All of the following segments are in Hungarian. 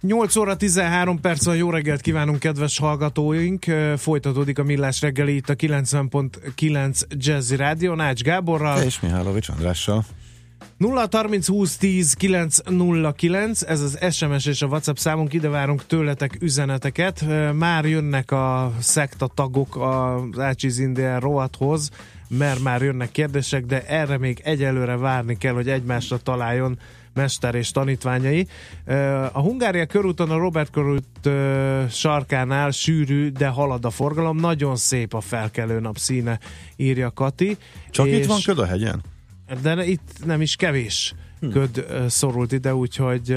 8 óra 13 perccel jó reggelt kívánunk, kedves hallgatóink! Folytatódik a Millás reggeli itt a 90.9 Jazzy Rádió, Ácsi Gáborral és Mihálovics Andrással. 0-30-20-10-9-09, ez az SMS és a WhatsApp számunk, ide várunk tőletek üzeneteket. Már jönnek a szektatagok az Ácsi Zindel rovathoz, mert már jönnek kérdések, de erre még egyelőre várni kell, hogy egymásra találjon mester és tanítványai. A Hungária körúton, a Robert körút sarkánál sűrű, de halad a forgalom. Nagyon szép a felkelő nap színe, írja Kati. Csak és itt van köd a hegyen? De itt nem is kevés köd szorult ide, úgyhogy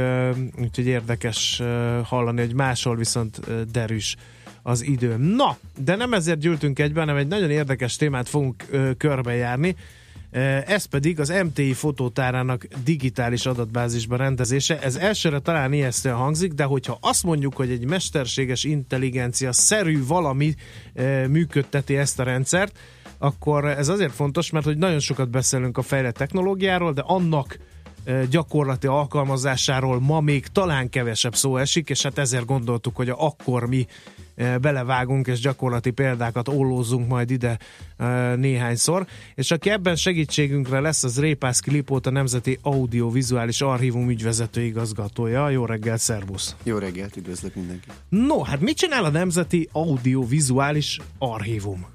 érdekes hallani, hogy máshol viszont derűs az idő. Na, de nem ezért gyűltünk egyben, hanem egy nagyon érdekes témát fogunk körbejárni. Ez pedig az MTI fotótárának digitális adatbázisba rendezése. Ez elsőre talán ijesztően hangzik, de hogyha azt mondjuk, hogy egy mesterséges intelligencia szerű valami működteti ezt a rendszert, akkor ez azért fontos, mert hogy nagyon sokat beszélünk a fejlett technológiáról, de annak gyakorlati alkalmazásáról ma még talán kevesebb szó esik, és hát ezért gondoltuk, hogy akkor mi belevágunk és gyakorlati példákat ollózzunk majd ide néhányszor, és aki ebben segítségünkre lesz, az Répászki Lipót, a Nemzeti Audiovizuális Archívum ügyvezető igazgatója. Jó reggelt, szervusz! Jó reggelt, üdvözlök mindenkit! No, hát mit csinál a Nemzeti Audiovizuális Archívum?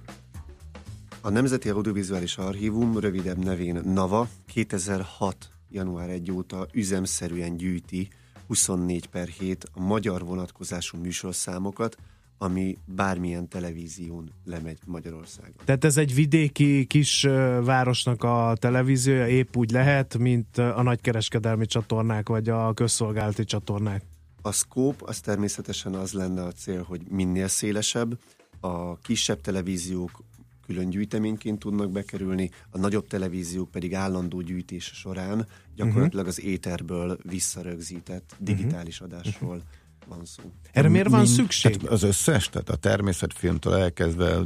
A Nemzeti Audiovizuális Archívum, rövidebb nevén NAVA, 2006. január 1 óta üzemszerűen gyűjti 24/7 a magyar vonatkozású műsorszámokat, ami bármilyen televízión lemegy Magyarországon. Tehát ez egy vidéki kis városnak a televíziója, épp úgy lehet, mint a nagykereskedelmi csatornák, vagy a közszolgálati csatornák. A scope az természetesen az lenne a cél, hogy minél szélesebb, a kisebb televíziók külön gyűjteményként tudnak bekerülni, a nagyobb televíziók pedig állandó gyűjtés során gyakorlatilag az éterből visszarögzített digitális adásról van szó. Erre miért van szükség? Tehát az összes, tehát a természetfilmtől elkezdve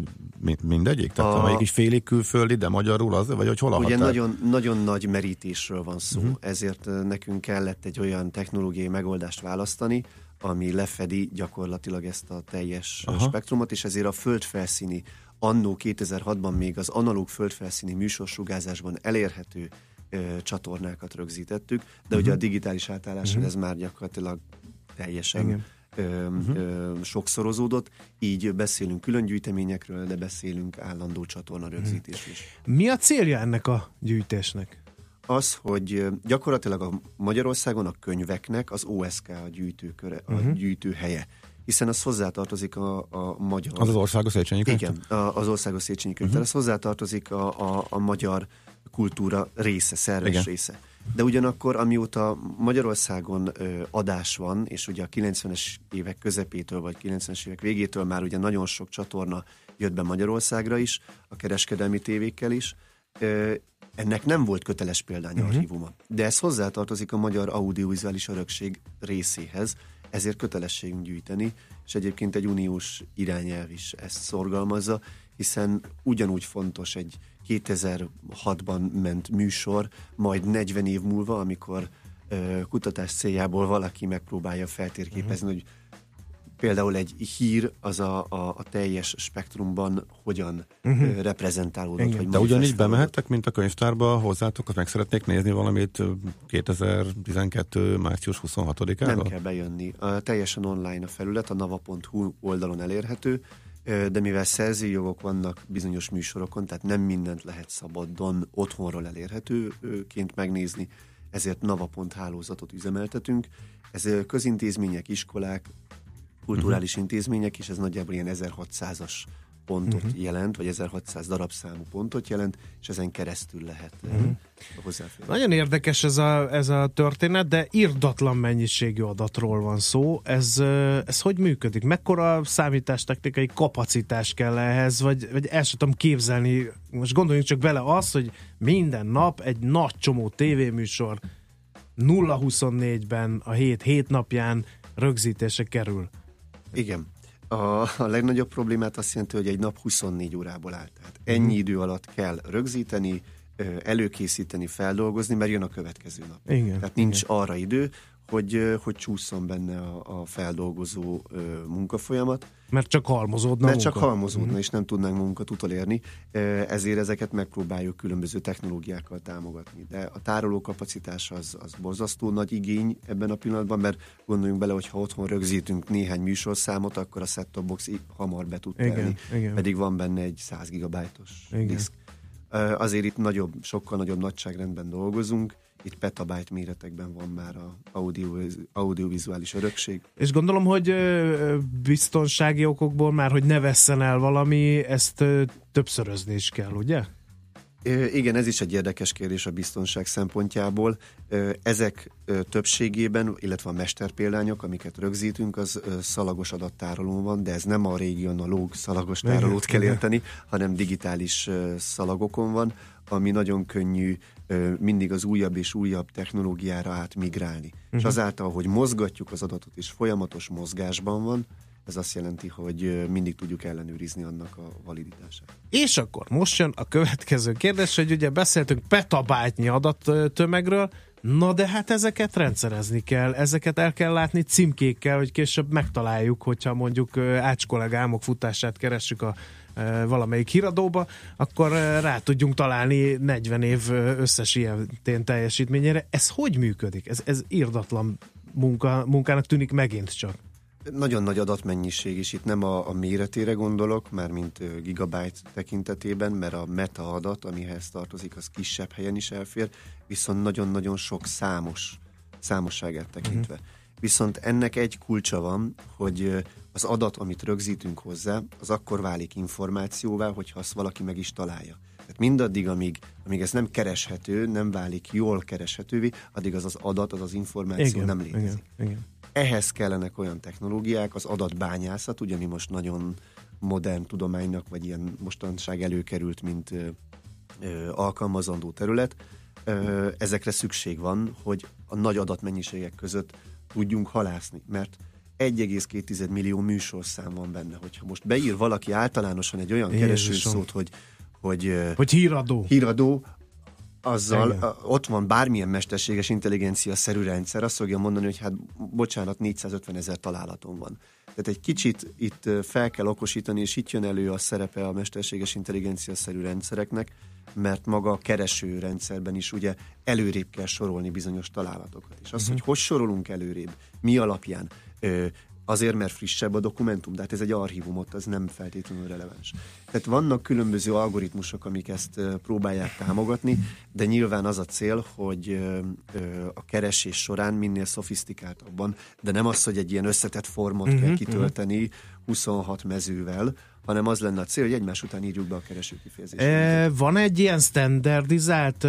mindegyik? Tehát amelyik is félig külföldi, de magyarul az, vagy hogy hol a határ? Ugye nagyon nagy merítésről van szó, ezért nekünk kellett egy olyan technológiai megoldást választani, ami lefedi gyakorlatilag ezt a teljes spektrumot, és ezért a földfelszíni, annó 2006-ban még az analóg földfelszíni műsorsugárzásban elérhető csatornákat rögzítettük, de ugye a digitális átállásra ez már gyakorlatilag teljesen sokszorozódott, így beszélünk külön gyűjteményekről, de beszélünk állandó csatorna rögzítésről is. Mi a célja ennek a gyűjtésnek? Az, hogy gyakorlatilag a Magyarországon a könyveknek az OSK a gyűjtőköre, a gyűjtőhelye, hiszen az hozzátartozik a magyar... Az országos széchenyi könyvtár? Igen, az országos széchenyi könyvtár. Az hozzátartozik a magyar kultúra része, szerves része. De ugyanakkor, amióta Magyarországon adás van, és ugye a 90-es évek közepétől, vagy 90-es évek végétől már ugye nagyon sok csatorna jött be Magyarországra is, a kereskedelmi tévékkel is, ennek nem volt köteles példány archívuma. De ez hozzátartozik a magyar audiovizuális örökség részéhez, ezért kötelességünk gyűjteni, és egyébként egy uniós irányelv is ezt szorgalmazza, hiszen ugyanúgy fontos egy 2006-ban ment műsor, majd 40 év múlva, amikor kutatás céljából valaki megpróbálja feltérképezni, hogy például egy hír az a teljes spektrumban hogyan reprezentálódott. Vagy de ugyanígy bemehettek, mint a könyvtárba hozzátok, meg szeretnék nézni valamit 2012. március 26-án? Nem kell bejönni. Teljesen online a felület, a nava.hu oldalon elérhető, de mivel szerzői jogok vannak bizonyos műsorokon, tehát nem mindent lehet szabadon otthonról elérhetőként megnézni, ezért nava.hálózatot üzemeltetünk. Ez közintézmények, iskolák, kulturális intézmények, és ez nagyjából ilyen 1600-as pontot jelent, vagy 1600 darabszámú pontot jelent, és ezen keresztül lehet hozzáférni. Nagyon érdekes ez a történet, de irdatlan mennyiségű adatról van szó. Ez hogy működik? Mekkora számítástechnikai kapacitás kell ehhez, vagy el sem tudom képzelni. Most gondoljunk csak bele azt, hogy minden nap egy nagy csomó tévéműsor 0-24-ben a hét napján rögzítése kerül. Igen. A legnagyobb problémát azt jelenti, hogy egy nap 24 órából áll. Tehát ennyi idő alatt kell rögzíteni, előkészíteni, feldolgozni, mert jön a következő nap. Igen, tehát nincs arra idő, hogy csúszson benne a feldolgozó munkafolyamat. Mert csak halmozódna. És nem tudnánk magunkat utolérni, ezért ezeket megpróbáljuk különböző technológiákkal támogatni. De a tárolókapacitás az borzasztó nagy igény ebben a pillanatban, mert gondoljunk bele, hogy ha otthon rögzítünk néhány műsorszámot, akkor a set-top box hamar be tud telni. Pedig van benne egy 100 GB-os diszk. Azért itt sokkal nagyobb nagyságrendben dolgozunk, itt petabyte méretekben van már az audiovizuális örökség. És gondolom, hogy biztonsági okokból már, hogy ne vesszen el valami, ezt többszörözni is kell, ugye? Igen, ez is egy érdekes kérdés a biztonság szempontjából. Ezek többségében, illetve a mesterpéldányok, amiket rögzítünk, az szalagos adattárolón van, de ez nem a régi analóg szalagos tárolót kell érteni, hanem digitális szalagokon van, ami nagyon könnyű mindig az újabb és újabb technológiára átmigrálni. És azáltal, hogy mozgatjuk az adatot, és folyamatos mozgásban van, ez azt jelenti, hogy mindig tudjuk ellenőrizni annak a validitását. És akkor most jön a következő kérdés, hogy ugye beszéltünk petabájtnyi adattömegről, na de hát ezeket rendszerezni kell, ezeket el kell látni címkékkel, hogy később megtaláljuk, hogyha mondjuk Ács kollégámok futását keressük a valamelyik híradóba, akkor rá tudjunk találni 40 év összes ilyen teljesítményére. Ez hogy működik? Ez irdatlan munkának tűnik megint csak. Nagyon nagy adatmennyiség is, itt nem a méretére gondolok, mármint gigabyte tekintetében, mert a meta adat, amihez tartozik, az kisebb helyen is elfér, viszont nagyon-nagyon sok számosságát tekintve. Viszont ennek egy kulcsa van, hogy az adat, amit rögzítünk hozzá, az akkor válik információvá, hogyha azt valaki meg is találja. Tehát mindaddig, amíg ez nem kereshető, nem válik jól kereshetővé, addig az adat, az információ nem létezik. Igen. Ehhez kellenek olyan technológiák, az adatbányászat, ugye mi most nagyon modern tudománynak, vagy ilyen mostanság előkerült, mint alkalmazandó terület. Ezekre szükség van, hogy a nagy adatmennyiségek között tudjunk halászni, mert 1,2 millió műsorszám van benne. Hogyha most beír valaki általánosan egy olyan keresőszót, hogy híradó, azzal ott van bármilyen mesterséges intelligencia-szerű rendszer, azt fogja mondani, hogy hát bocsánat, 450 000 találatom van. Tehát egy kicsit itt fel kell okosítani, és itt jön elő a szerepe a mesterséges intelligencia-szerű rendszereknek, mert maga a kereső rendszerben is ugye előrébb kell sorolni bizonyos találatokat. És az, hogy sorolunk előrébb, mi alapján, azért, mert frissebb a dokumentum, de hát ez egy archívum, ott az nem feltétlenül releváns. Tehát vannak különböző algoritmusok, amik ezt próbálják támogatni, de nyilván az a cél, hogy a keresés során minél szofisztikáltabban, de nem az, hogy egy ilyen összetett formot kell kitölteni 26 mezővel, hanem az lenne a cél, hogy egymás után írjuk be a keresőkifejezést. Van egy ilyen standardizált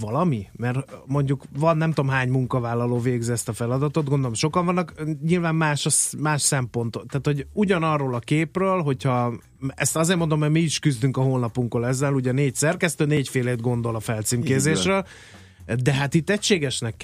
valami? Mert mondjuk van nem tudom hány munkavállaló végzi ezt a feladatot, gondolom sokan vannak, nyilván más szempont. Tehát, hogy ugyanarról a képről, hogyha ezt azért mondom, mert mi is küzdünk a honlapunkkal ezzel, ugye 4 szerkesztő, 4 félét gondol a felcímkézésről, de hát itt egységesnek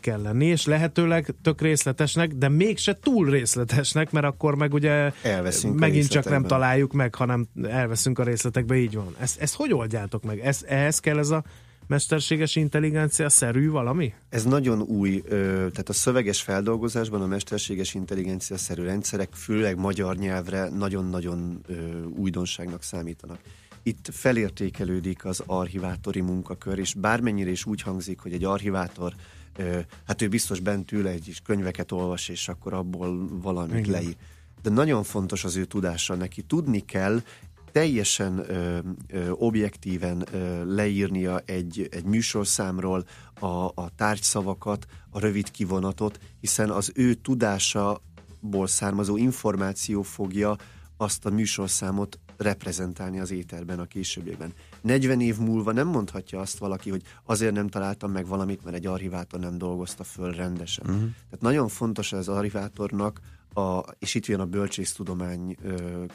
kell lenni, és lehetőleg tök részletesnek, de mégse túl részletesnek, mert akkor meg ugye elveszünk megint csak nem találjuk meg, hanem elveszünk a részletekbe, így van. Ezt hogy oldjátok meg? Ehhez kell ez a mesterséges intelligencia-szerű valami? Ez nagyon új, tehát a szöveges feldolgozásban a mesterséges intelligencia-szerű rendszerek, főleg magyar nyelvre nagyon-nagyon újdonságnak számítanak. Itt felértékelődik az archivátori munkakör, és bármennyire is úgy hangzik, hogy egy archivátor, hát ő biztos bent ül egy könyveket olvas, és akkor abból valamit leír. De nagyon fontos az ő tudása, neki tudni kell teljesen objektíven leírnia egy műsorszámról a tárgyszavakat, a rövid kivonatot, hiszen az ő tudásából származó információ fogja azt a műsorszámot reprezentálni az éterben a későbbiben. 40 év múlva nem mondhatja azt valaki, hogy azért nem találtam meg valamit, mert egy archivátor nem dolgozta föl rendesen. Uh-huh. Tehát nagyon fontos az archivátornak, és itt jön a bölcsésztudomány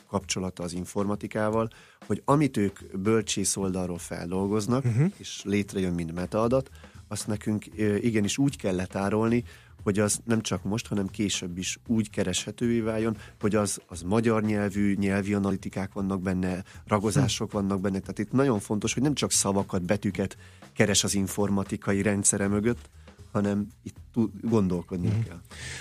kapcsolata az informatikával, hogy amit ők bölcsész oldalról feldolgoznak, és létrejön mind metaadat, azt nekünk igenis úgy kell letárolni, hogy az nem csak most, hanem később is úgy kereshetővé váljon, hogy az magyar nyelvi analitikák vannak benne, ragozások vannak benne, tehát itt nagyon fontos, hogy nem csak szavakat, betűket keres az informatikai rendszere mögött, hanem itt gondolkodni kell.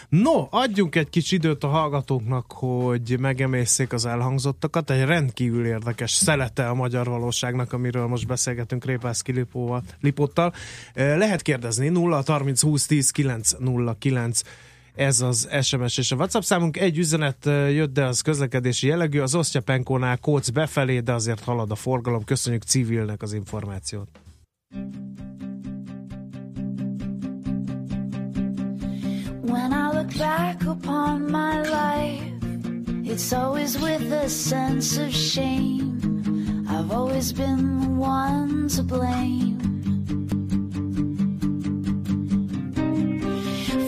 No, adjunk egy kis időt a hallgatóknak, hogy megemészszék az elhangzottakat. Egy rendkívül érdekes szelete a magyar valóságnak, amiről most beszélgetünk Répászki Lipóttal. Lehet kérdezni 0-30-20-10-9-09. Ez az SMS és a WhatsApp számunk. Egy üzenet jött, de az közlekedési jellegű. Az Osztyapenkónál Kóc befelé, de azért halad a forgalom. Köszönjük civilnek az információt. When I look back upon my life, it's always with a sense of shame. I've always been the one to blame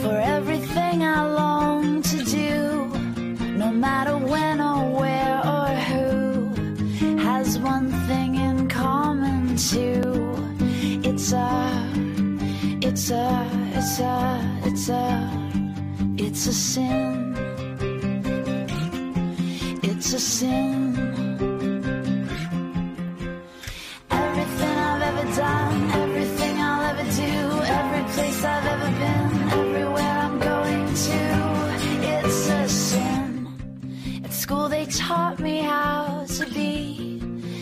for everything I long to do, no matter when or where or who has one thing in common too. It's a sin. It's a sin. Everything I've ever done, everything I'll ever do, every place I've ever been, everywhere I'm going to, it's a sin. At school they taught me how to be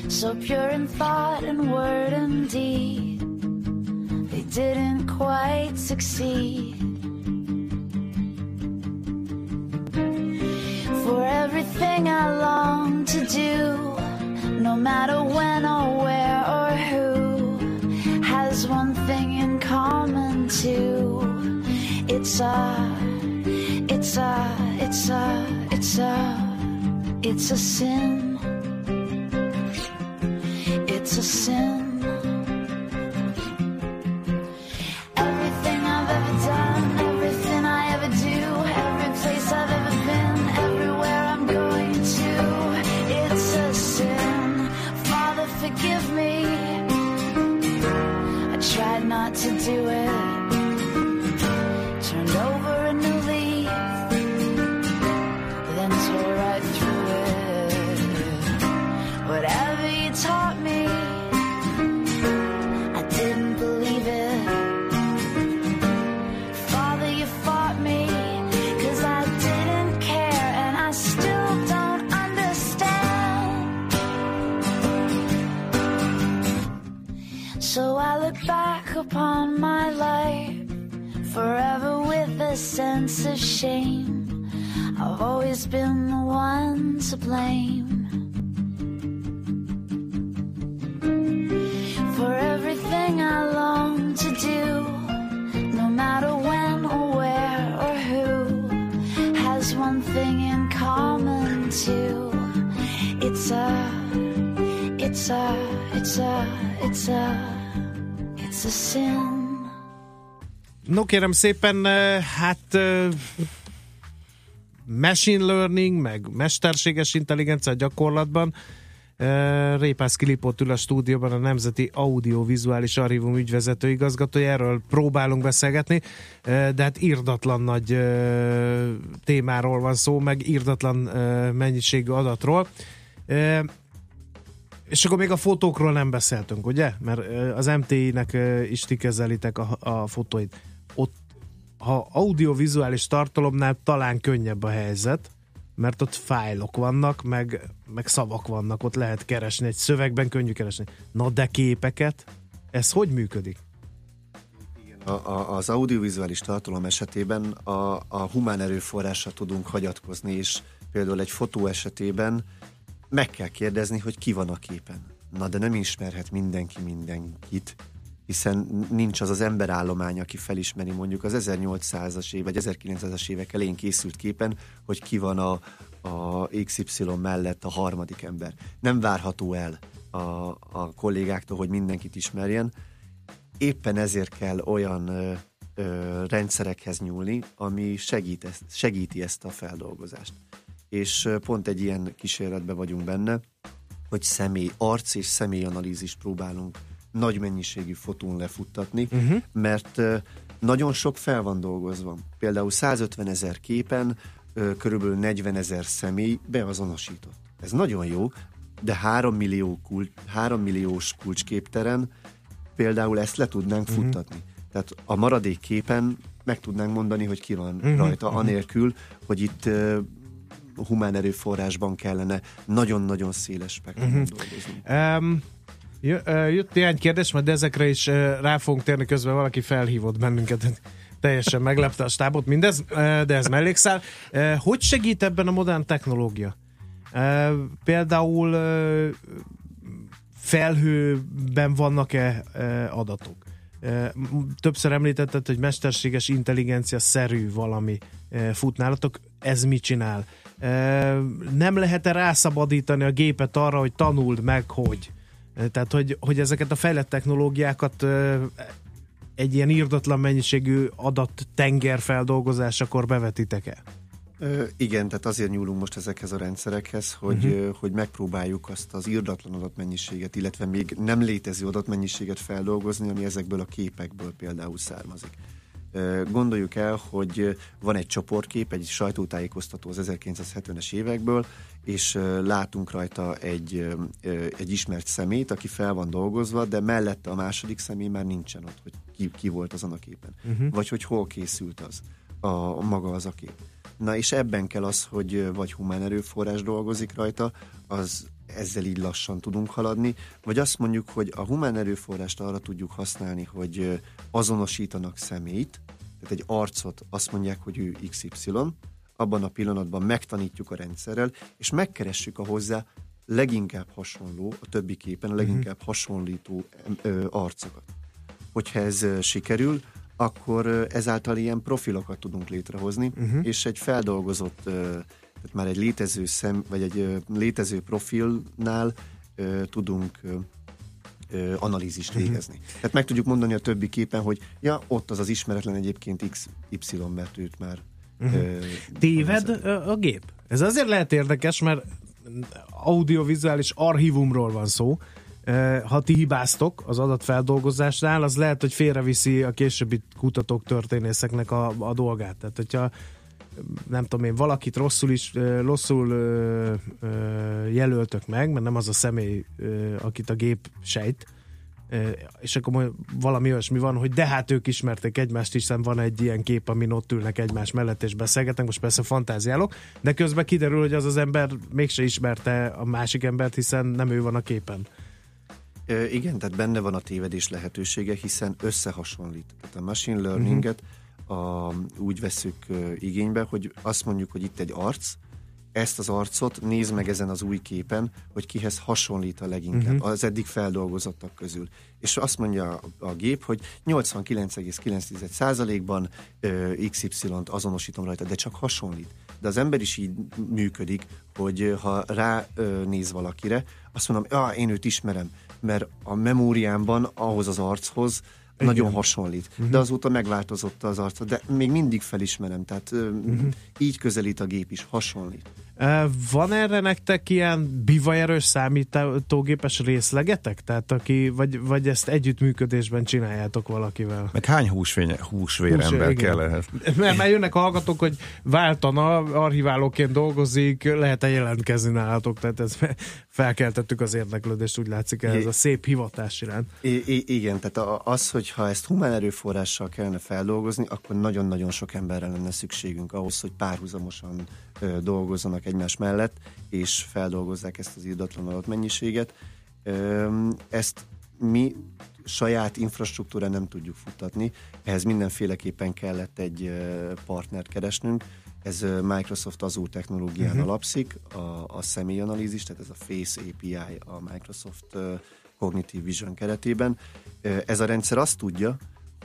so pure in thought and word and deed. They didn't quite succeed. For everything I long to do, no matter when or where or who, has one thing in common too. It's a sin. It's a sin. Everything I've ever done, everything I ever do, every place I've ever been, everywhere I'm going to, it's a sin. Father, forgive me. I tried not to do it. Turned over a new leaf, then tore right through it. Whatever you taught me, I didn't believe it. Father, you fought me, 'cause I didn't care, and I still don't understand. So I look back upon my life, forever with a sense of shame. I've always been the one to blame for everything I long to do, no matter when or where or who, has one thing in common too. It's a sin. No kérem szépen, hát machine learning, meg mesterséges intelligencia gyakorlatban Répászki Lipót ül a stúdióban, a Nemzeti Audiovizuális Archívum ügyvezető igazgatója, erről próbálunk beszélgetni, de hát irdatlan nagy témáról van szó, meg irdatlan mennyiségű adatról. És akkor még a fotókról nem beszéltünk, ugye? Mert az MTI-nek is ti kezelitek a fotóit. Ott, ha audiovizuális tartalomnál talán könnyebb a helyzet, mert ott fájlok vannak, meg szavak vannak, ott lehet keresni, egy szövegben könnyű keresni. Na de képeket? Ez hogy működik? Az audiovizuális tartalom esetében a humán erőforrásra tudunk hagyatkozni, és például egy fotó esetében meg kell kérdezni, hogy ki van a képen. Na, de nem ismerhet mindenki mindenkit, hiszen nincs az az emberállomány, aki felismeri mondjuk az 1800-as év, vagy 1900-as évek elején készült képen, hogy ki van a a XY mellett a harmadik ember. Nem várható el a kollégáktól, hogy mindenkit ismerjen. Éppen ezért kell olyan rendszerekhez nyúlni, ami segíti ezt a feldolgozást. És pont egy ilyen kísérletben vagyunk benne, hogy arc és személyanalízist próbálunk nagy mennyiségű fotón lefuttatni, mert nagyon sok fel van dolgozva. Például 150 000 képen körülbelül 40 000 személy beazonosított. Ez nagyon jó, de 3 milliós kulcsképteren például ezt le tudnánk futtatni. Tehát a maradék képen meg tudnánk mondani, hogy ki van rajta, anélkül, hogy itt humán erőforrásban kellene nagyon-nagyon széles spektrum dolgozni. Jött néhány kérdés, de ezekre is rá fogunk térni, közben valaki felhívott bennünket. Teljesen meglepte a stábot mindez, de ez mellékszál. Hogy segít ebben a modern technológia? Például felhőben vannak-e adatok? Többször említetted, hogy mesterséges intelligencia-szerű valami fut nálatok. Ez mit csinál? Nem lehet-e rászabadítani a gépet arra, hogy tanuld meg, hogy? Tehát, hogy ezeket a fejlett technológiákat egy ilyen irdatlan mennyiségű adattenger feldolgozásakor bevetitek-e? Igen, tehát azért nyúlunk most ezekhez a rendszerekhez, hogy megpróbáljuk azt az irdatlan adatmennyiséget, illetve még nem létező adatmennyiséget feldolgozni, ami ezekből a képekből például származik. Gondoljuk el, hogy van egy csoportkép, egy sajtótájékoztató az 1970-es évekből, és látunk rajta egy ismert szemét, aki fel van dolgozva, de mellette a második személy már nincsen ott, hogy ki volt azon a képen. Vagy hogy hol készült az maga az a kép. Na és ebben kell az, hogy vagy humán erőforrás dolgozik rajta, ezzel így lassan tudunk haladni, vagy azt mondjuk, hogy a humán erőforrást arra tudjuk használni, hogy azonosítanak személyt, tehát egy arcot azt mondják, hogy ő XY, abban a pillanatban megtanítjuk a rendszerrel, és megkeressük a hozzá leginkább hasonló, a többi képen a leginkább hasonlító arcokat. Hogyha ez sikerül, akkor ezáltal ilyen profilokat tudunk létrehozni, és egy feldolgozott, tehát már egy létező vagy egy létező profilnál tudunk analízist végezni. Tehát meg tudjuk mondani a többi képen, hogy ja, ott az ismeretlen egyébként XY, mert őt már... Téved a gép. Ez azért lehet érdekes, mert audiovizuális archívumról van szó. Ha ti hibáztok az adatfeldolgozásnál, az lehet, hogy félreviszi a későbbi kutatók, történészeknek a dolgát. Tehát, hogyha nem tudom én, valakit rosszul jelöltök meg, mert nem az a személy, akit a gép sejt, és akkor valami olyasmi van, hogy de hát ők ismerték egymást, hiszen van egy ilyen kép, amin ott ülnek egymás mellett és beszélgetnek, most persze fantáziálok, de közben kiderül, hogy az az ember mégse ismerte a másik embert, hiszen nem ő van a képen. Igen, tehát benne van a tévedés lehetősége, hiszen összehasonlít. Tehát a machine learninget úgy veszük igénybe, hogy azt mondjuk, hogy itt egy arc, ezt az arcot nézd meg ezen az új képen, hogy kihez hasonlít a leginkább, az eddig feldolgozottak közül. És azt mondja a gép, hogy 89,9%-ban XY-t azonosítom rajta, de csak hasonlít. De az ember is így működik, hogy ha ránéz valakire, azt mondom, én őt ismerem, mert a memóriámban ahhoz az archoz nagyon hasonlít. De azóta megváltozott az arca, de még mindig felismerem, tehát így közelít a gép is, hasonlít. Van erre nektek ilyen bivajerős számítógépes részlegetek? Tehát vagy ezt együttműködésben csináljátok valakivel? Meg hány húsvér ember kell ehhez? Mert jönnek a hallgatók, hogy váltana, archiválóként dolgozik, lehet-e jelentkezni nálatok? Tehát ez felkeltettük az érdeklődést, úgy látszik ez a szép hivatás iránt. Igen, tehát az, hogyha ezt humán erőforrással kellene feldolgozni, akkor nagyon-nagyon sok emberre lenne szükségünk ahhoz, hogy párhuzamosan dolgozzanak egymás mellett, és feldolgozzák ezt az irdatlan adatmennyiséget. Ezt mi saját infrastruktúrán nem tudjuk futtatni, ehhez mindenféleképpen kellett egy partnert keresnünk, ez Microsoft Azure technológián alapszik, a személyanalízis, tehát ez a Face API a Microsoft Cognitive Vision keretében. Ez a rendszer azt tudja,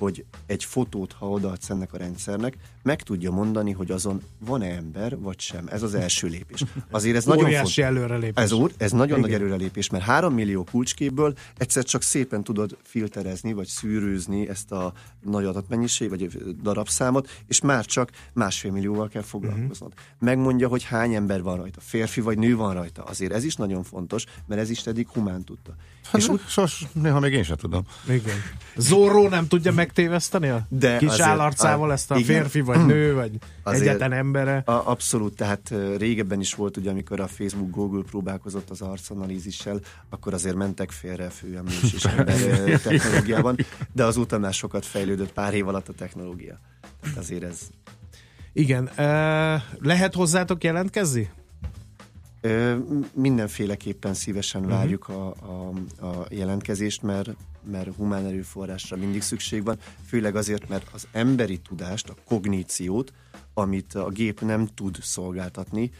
hogy egy fotót, ha odaadsz ennek a rendszernek, meg tudja mondani, hogy azon van-e ember, vagy sem. Ez az első lépés. Azért ez nagyon fontos. Előrelépés. Ez nagyon nagy előrelépés, mert 3 millió kulcsképből egyszer csak szépen tudod filterezni, vagy szűrőzni ezt a nagy adatmennyiség, vagy darabszámot, és már csak 1,5 millióval kell foglalkoznod. Megmondja, hogy hány ember van rajta, férfi vagy nő van rajta. Azért ez is nagyon fontos, mert ez is eddig humán tudta. Hát, és néha még én sem tudom. Igen. Zorro nem tudja megtéveszteni a de kis azért, állarcával ezt a igen, férfi vagy nő, vagy egyetlen embere? Abszolút, tehát régebben is volt, ugye, amikor a Facebook Google próbálkozott az arcanalízissel, akkor azért mentek félre főemlős és ember technológiában, de azóta már sokat fejlődött pár év alatt a technológia. Tehát azért ez... Igen. Lehet hozzátok jelentkezni? Mindenféleképpen szívesen várjuk a jelentkezést, mert humán erőforrásra mindig szükség van, főleg azért, mert az emberi tudást, a kogníciót, amit a gép nem tud szolgáltatni,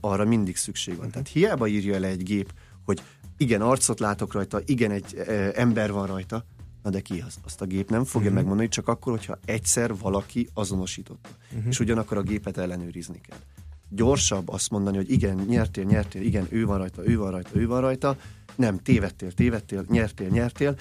arra mindig szükség van. Tehát hiába írja le egy gép, hogy igen, arcot látok rajta, igen, egy ember van rajta, na de ki az? Azt a gép nem fogja megmondani, csak akkor, hogyha egyszer valaki azonosította. És ugyanakkor a gépet ellenőrizni kell. Gyorsabb azt mondani, hogy igen, nyertél, igen, ő van rajta, nem, tévedtél, nyertél,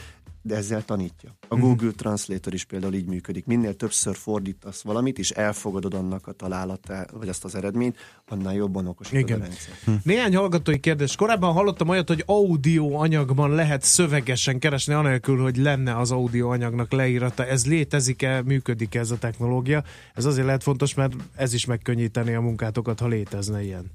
de ezzel tanítja. A Google Translator is például így működik. Minél többször fordítasz valamit, és elfogadod annak a találatát, vagy azt az eredményt, annál jobban okosítod a rendszer. Néhány hallgatói kérdés. Korábban hallottam olyat, hogy audio anyagban lehet szövegesen keresni, anélkül, hogy lenne az audio anyagnak leírata. Ez létezik-e, működik-e ez a technológia? Ez azért lehet fontos, mert ez is megkönnyíteni a munkátokat, ha létezne ilyen.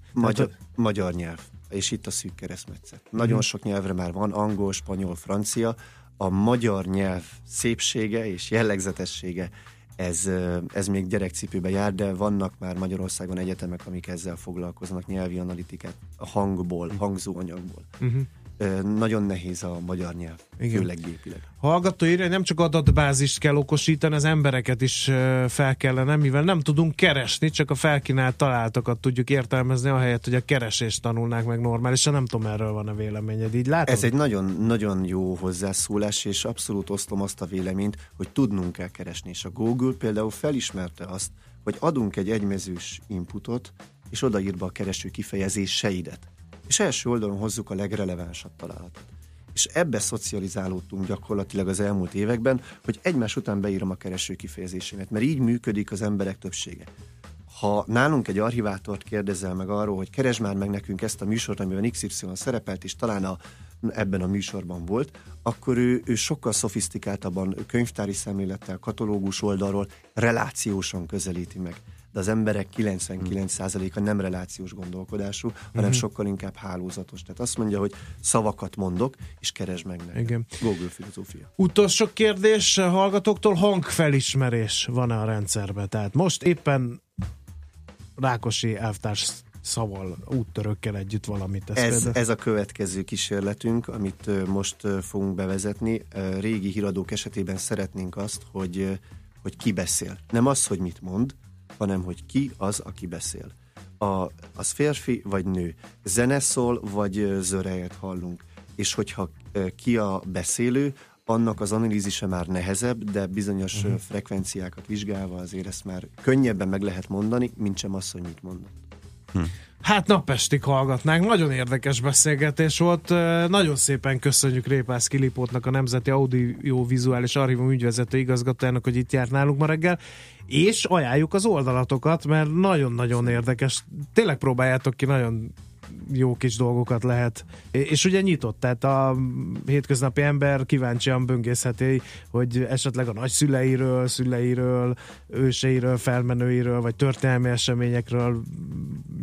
Magyar nyelv. És itt a szűk keresztmetszet. Nagyon sok nyelvre már van, angol, spanyol, francia. A magyar nyelv szépsége és jellegzetessége, ez még gyerekcipőbe jár, de vannak már Magyarországon egyetemek, amik ezzel foglalkoznak, nyelvi analitikát a hangból, hangzó anyagból. Nagyon nehéz a magyar nyelv, főleg gépileg. Hallgató írja, hogy nem csak adatbázist kell okosítani, az embereket is fel kellene, mivel nem tudunk keresni, csak a felkínált találtakat tudjuk értelmezni, ahelyett, hogy a keresést tanulnák meg normálisan. Nem tudom, erről van a véleményed, így látod? Ez egy nagyon jó hozzászólás, és abszolút osztom azt a véleményt, hogy tudnunk kell keresni, és a Google például felismerte azt, hogy adunk egy egymezős inputot, és odaír be a kereső kifejezéseidet. És első oldalon hozzuk a legrelevánsabb találatot. És ebbe szocializálódtunk gyakorlatilag az elmúlt években, hogy egymás után beírom a kereső kifejezésémet, mert így működik az emberek többsége. Ha nálunk egy archivátort kérdezel meg arról, hogy keresd már meg nekünk ezt a műsort, amiben XY szerepelt, és talán ebben a műsorban volt, akkor ő sokkal szofisztikáltabban könyvtári szemlélettel, katalógus oldalról relációsan közelíti meg. De az emberek 99%-a nem relációs gondolkodású, hanem sokkal inkább hálózatos. Tehát azt mondja, hogy szavakat mondok, és keresd meg nekem. Igen. Google filozófia. Utolsó kérdés hallgatóktól, hangfelismerés van-e a rendszerben? Tehát most éppen Rákosi elvtárs szaval, úttörökkel együtt valamit. Ez a következő kísérletünk, amit most fogunk bevezetni. Régi híradók esetében szeretnénk azt, hogy ki beszél. Nem az, hogy mit mond, hanem hogy ki az, aki beszél. Az férfi vagy nő. Zene szól, vagy zörejét hallunk. És hogyha ki a beszélő, annak az analízise már nehezebb, de bizonyos frekvenciákat vizsgálva azért ezt már könnyebben meg lehet mondani, mint sem azt, hogy mit mondott. Hát napestig hallgatnánk, nagyon érdekes beszélgetés volt, nagyon szépen köszönjük Répászki Lipótnak, a Nemzeti Audiovizuális Archívum ügyvezető igazgatójának, hogy itt járt nálunk ma reggel, és ajánljuk az oldalatokat, mert nagyon-nagyon érdekes, tényleg próbáljátok ki, nagyon jó kis dolgokat lehet, és ugye nyitott, tehát a hétköznapi ember kíváncsian böngészheti, hogy esetleg a nagyszüleiről, szüleiről, őseiről, felmenőiről, vagy történelmi eseményekről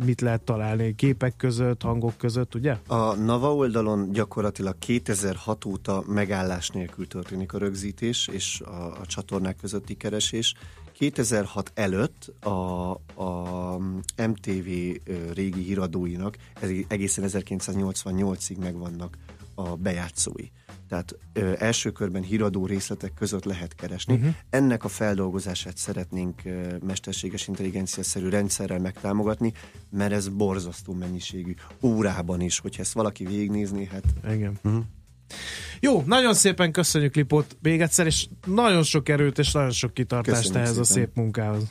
mit lehet találni, képek között, hangok között, ugye? A NAVA oldalon gyakorlatilag 2006 óta megállás nélkül történik a rögzítés és a csatornák közötti keresés. 2006 előtt a MTV régi híradóinak egészen 1988-ig megvannak a bejátszói. Tehát első körben híradó részletek között lehet keresni. Ennek a feldolgozását szeretnénk mesterséges intelligencia-szerű rendszerrel megtámogatni, mert ez borzasztó mennyiségű. Órában is, hogyha ezt valaki végignézni, hát... Igen. Jó, Jó, nagyon szépen köszönjük Lipót még egyszer, és nagyon sok erőt és nagyon sok kitartást köszönjük ehhez szépen. A szép munkához.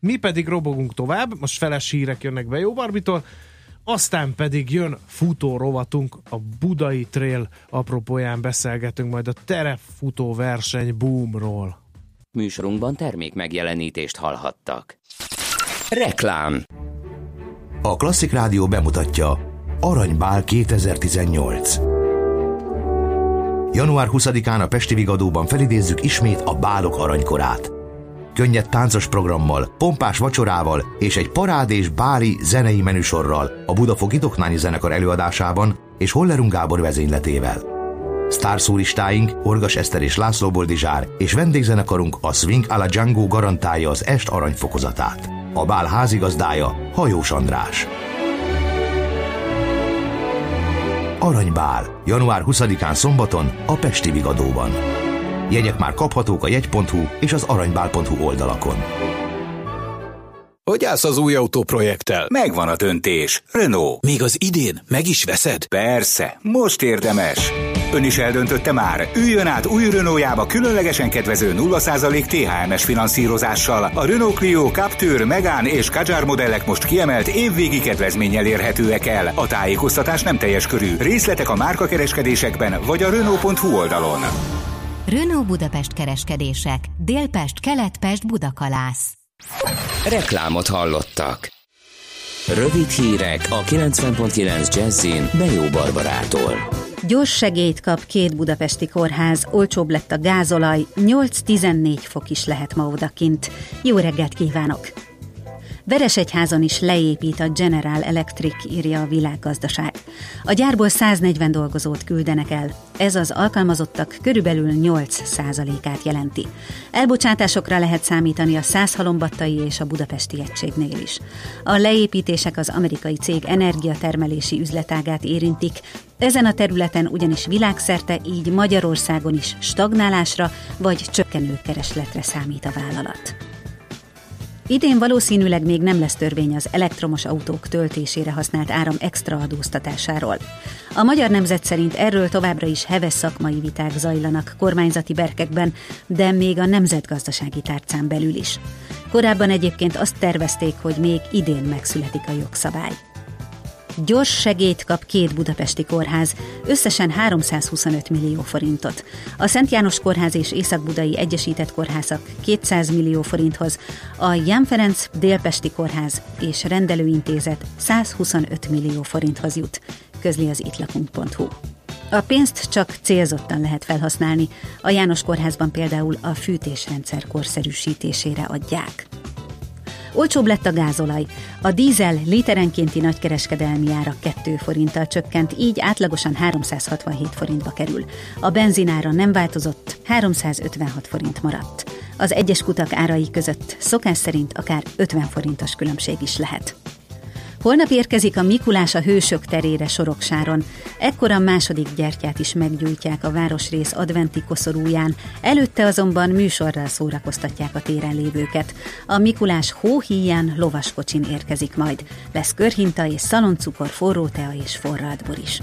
Mi pedig robogunk tovább, most feles hírek jönnek be Bejó Barbitól, aztán pedig jön futó rovatunk, a Budai Trail apropóján beszélgetünk majd a terepfutó verseny boomról. Műsorunkban termék megjelenítést hallhattak. Reklám. A Klasszik Rádió bemutatja Aranybál 2018. Január 20-án a Pesti Vigadóban felidézzük ismét a bálok aranykorát. Könnyed táncos programmal, pompás vacsorával és egy parádés báli zenei menüsorral a Budapesti Toknányi Zenekar előadásában és Hollerung Gábor vezényletével. Sztárszólistáink Orgas Eszter és László Boldizsár és vendégzenekarunk a Swing a la Django garantálja az est aranyfokozatát. A bál házigazdája Hajós András. Aranybál, január 20-án szombaton a Pesti Vigadóban. Jegyek már kaphatók a jegy.hu és az aranybál.hu oldalakon. Hogy állsz az új autóprojekttel? Megvan a döntés. Renault. Még az idén meg is veszed? Persze, most érdemes. Ön is eldöntötte már? Üljön át új Renaultjába különlegesen kedvező 0% THM-es finanszírozással. A Renault Clio, Captur, Megane és Kadjar modellek most kiemelt évvégi kedvezménnyel érhetőek el. A tájékoztatás nem teljes körű. Részletek a márkakereskedésekben vagy a Renault.hu oldalon. Renault Budapest kereskedések. Délpest, Keletpest, Budakalász. Reklámot hallottak. Rövid hírek a 90.9 Jazzin Bejó Barbarától. Gyors segélyt kap 2 budapesti kórház, olcsóbb lett a gázolaj, 8-14 fok is lehet ma odakint. Jó reggelt kívánok! Veresegyházon is leépít a General Electric, írja a Világgazdaság. A gyárból 140 dolgozót küldenek el. Ez az alkalmazottak körülbelül 8%-át jelenti. Elbocsátásokra lehet számítani a Százhalombattai és a Budapesti Egységnél is. A leépítések az amerikai cég energiatermelési üzletágát érintik. Ezen a területen ugyanis világszerte, így Magyarországon is stagnálásra vagy csökkenő keresletre számít a vállalat. Idén valószínűleg még nem lesz törvény az elektromos autók töltésére használt áram extra adóztatásáról. A Magyar Nemzet szerint erről továbbra is heves szakmai viták zajlanak kormányzati berkekben, de még a nemzetgazdasági tárcán belül is. Korábban egyébként azt tervezték, hogy még idén megszületik a jogszabály. Gyors segélyt kap 2 budapesti kórház, összesen 325 millió forintot. A Szent János Kórház és Észak-Budai Egyesített Kórházak 200 millió forinthoz, a Ján Ferenc Délpesti Kórház és Rendelőintézet 125 millió forinthoz jut, közli az ittlakunk.hu. A pénzt csak célzottan lehet felhasználni, a János Kórházban például a fűtésrendszer korszerűsítésére adják. Olcsóbb lett a gázolaj. A dízel literenkénti nagykereskedelmi ára 2 forinttal csökkent, így átlagosan 367 forintba kerül. A benzinára nem változott, 356 forint maradt. Az egyes kutak árai között szokás szerint akár 50 forintos különbség is lehet. Holnap érkezik a Mikulás a Hősök terére Soroksáron. Ekkor a második gyertyát is meggyújtják a városrész adventi koszorúján, előtte azonban műsorral szórakoztatják a téren lévőket. A Mikulás hóhíján lovaskocsin érkezik majd. Lesz körhinta és szaloncukor, forró tea és forralt bor is.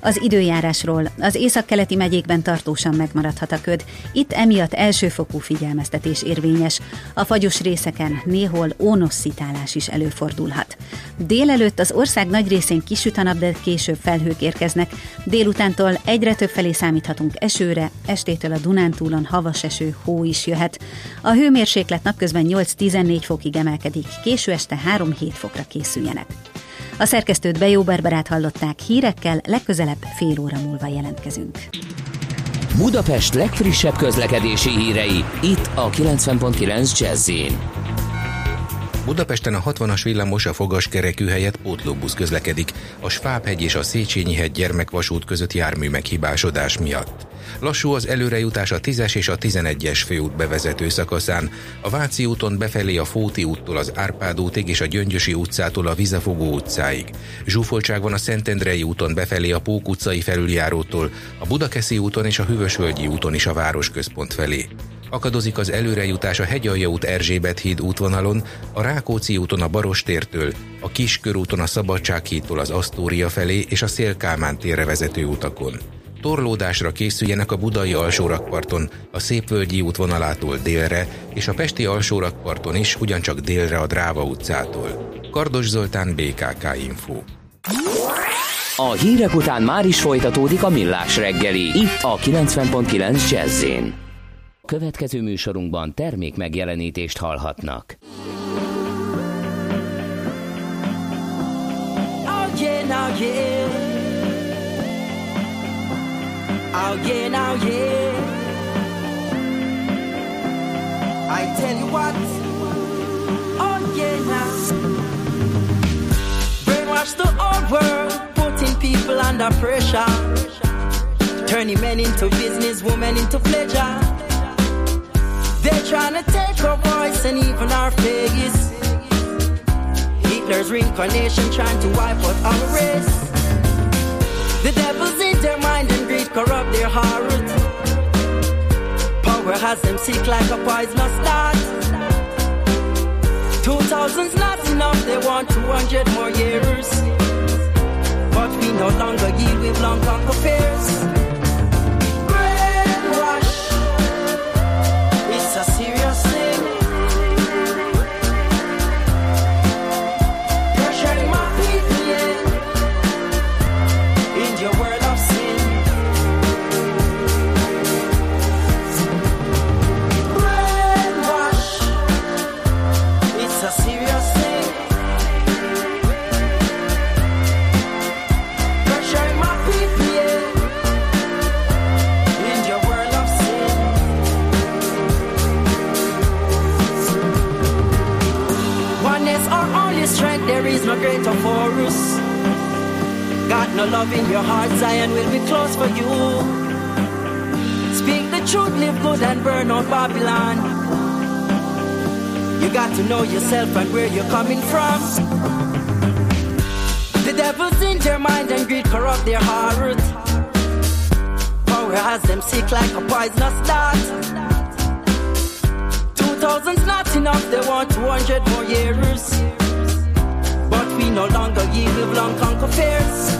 Az időjárásról: az északkeleti megyékben tartósan megmaradhat a köd, itt emiatt elsőfokú figyelmeztetés érvényes, a fagyos részeken néhol ónos szitálás is előfordulhat. Délelőtt az ország nagy részén kisüt a nap, de később felhők érkeznek, délutántól egyre több felé számíthatunk esőre, estétől a Dunántúlon havas eső, hó is jöhet. A hőmérséklet napközben 8-14 fokig emelkedik, késő este 3-7 fokra készüljenek. A szerkesztőt Bejó Barbarát hallották, hírekkel legközelebb fél óra múlva jelentkezünk. Budapest legfrissebb közlekedési hírei, itt a 90.9 Jazz-in. Budapesten a 60-as villamos a fogaskerekű helyett pótlóbusz közlekedik, a Svábhegy és a Széchenyi-hegy gyermekvasút között jármű meghibásodás miatt. Lassú az előrejutás a 10-es és a 11-es főút bevezető szakaszán, a Váci úton befelé a Fóti úttól az Árpád útig és a Gyöngyösi utcától a Vizafogó utcáig. Zsúfoltság van a Szentendrei úton befelé a Pók utcai felüljárótól, a Budakeszi úton és a Hűvösvölgyi úton is a városközpont felé. Akadozik az előrejutás a Hegyalja út Erzsébet híd útvonalon, a Rákóczi úton a Barostértől, a Kiskörúton a Szabadsághídtól az Asztória felé és a Széll Kálmán térre vezető utakon. torlódásra készüljenek a budai alsórakparton, a Szépvölgyi útvonalától délre, és a pesti alsórakparton is, ugyancsak délre a Dráva utcától. Kardos Zoltán, BKK Info. A hírek után már is folytatódik a Millás reggeli, itt a 90.9 Jazz-én. Következő műsorunkban termék megjelenítést hallhatnak. Oh yeah, now yeah. Oh yeah, now yeah. I tell you what. Oh yeah, now. Brainwash the old world. Putting people under pressure, turning men into business, women into pleasure. They're trying to take our voice and even our face. Hitler's reincarnation trying to wipe out our race. The devil's in their mind and greed corrupt their heart. Power has them sick like a poisonous dart. 2000's not enough, they want 200 more years. But we no longer yield, we've long conquered fears. Brainwash, it's a serious thing. Pressuring my people in your world of sin. Brainwash, it's a serious thing. There is no greater force. Got no love in your heart, Zion will be closed for you. Speak the truth, live good and burn out Babylon. You got to know yourself and where you're coming from. The devil's in their mind and greed corrupt their heart. Power has them sick like a poisonous dart. 2000's not enough, they want 200 more years. But we no longer yield, we've long conquered fears.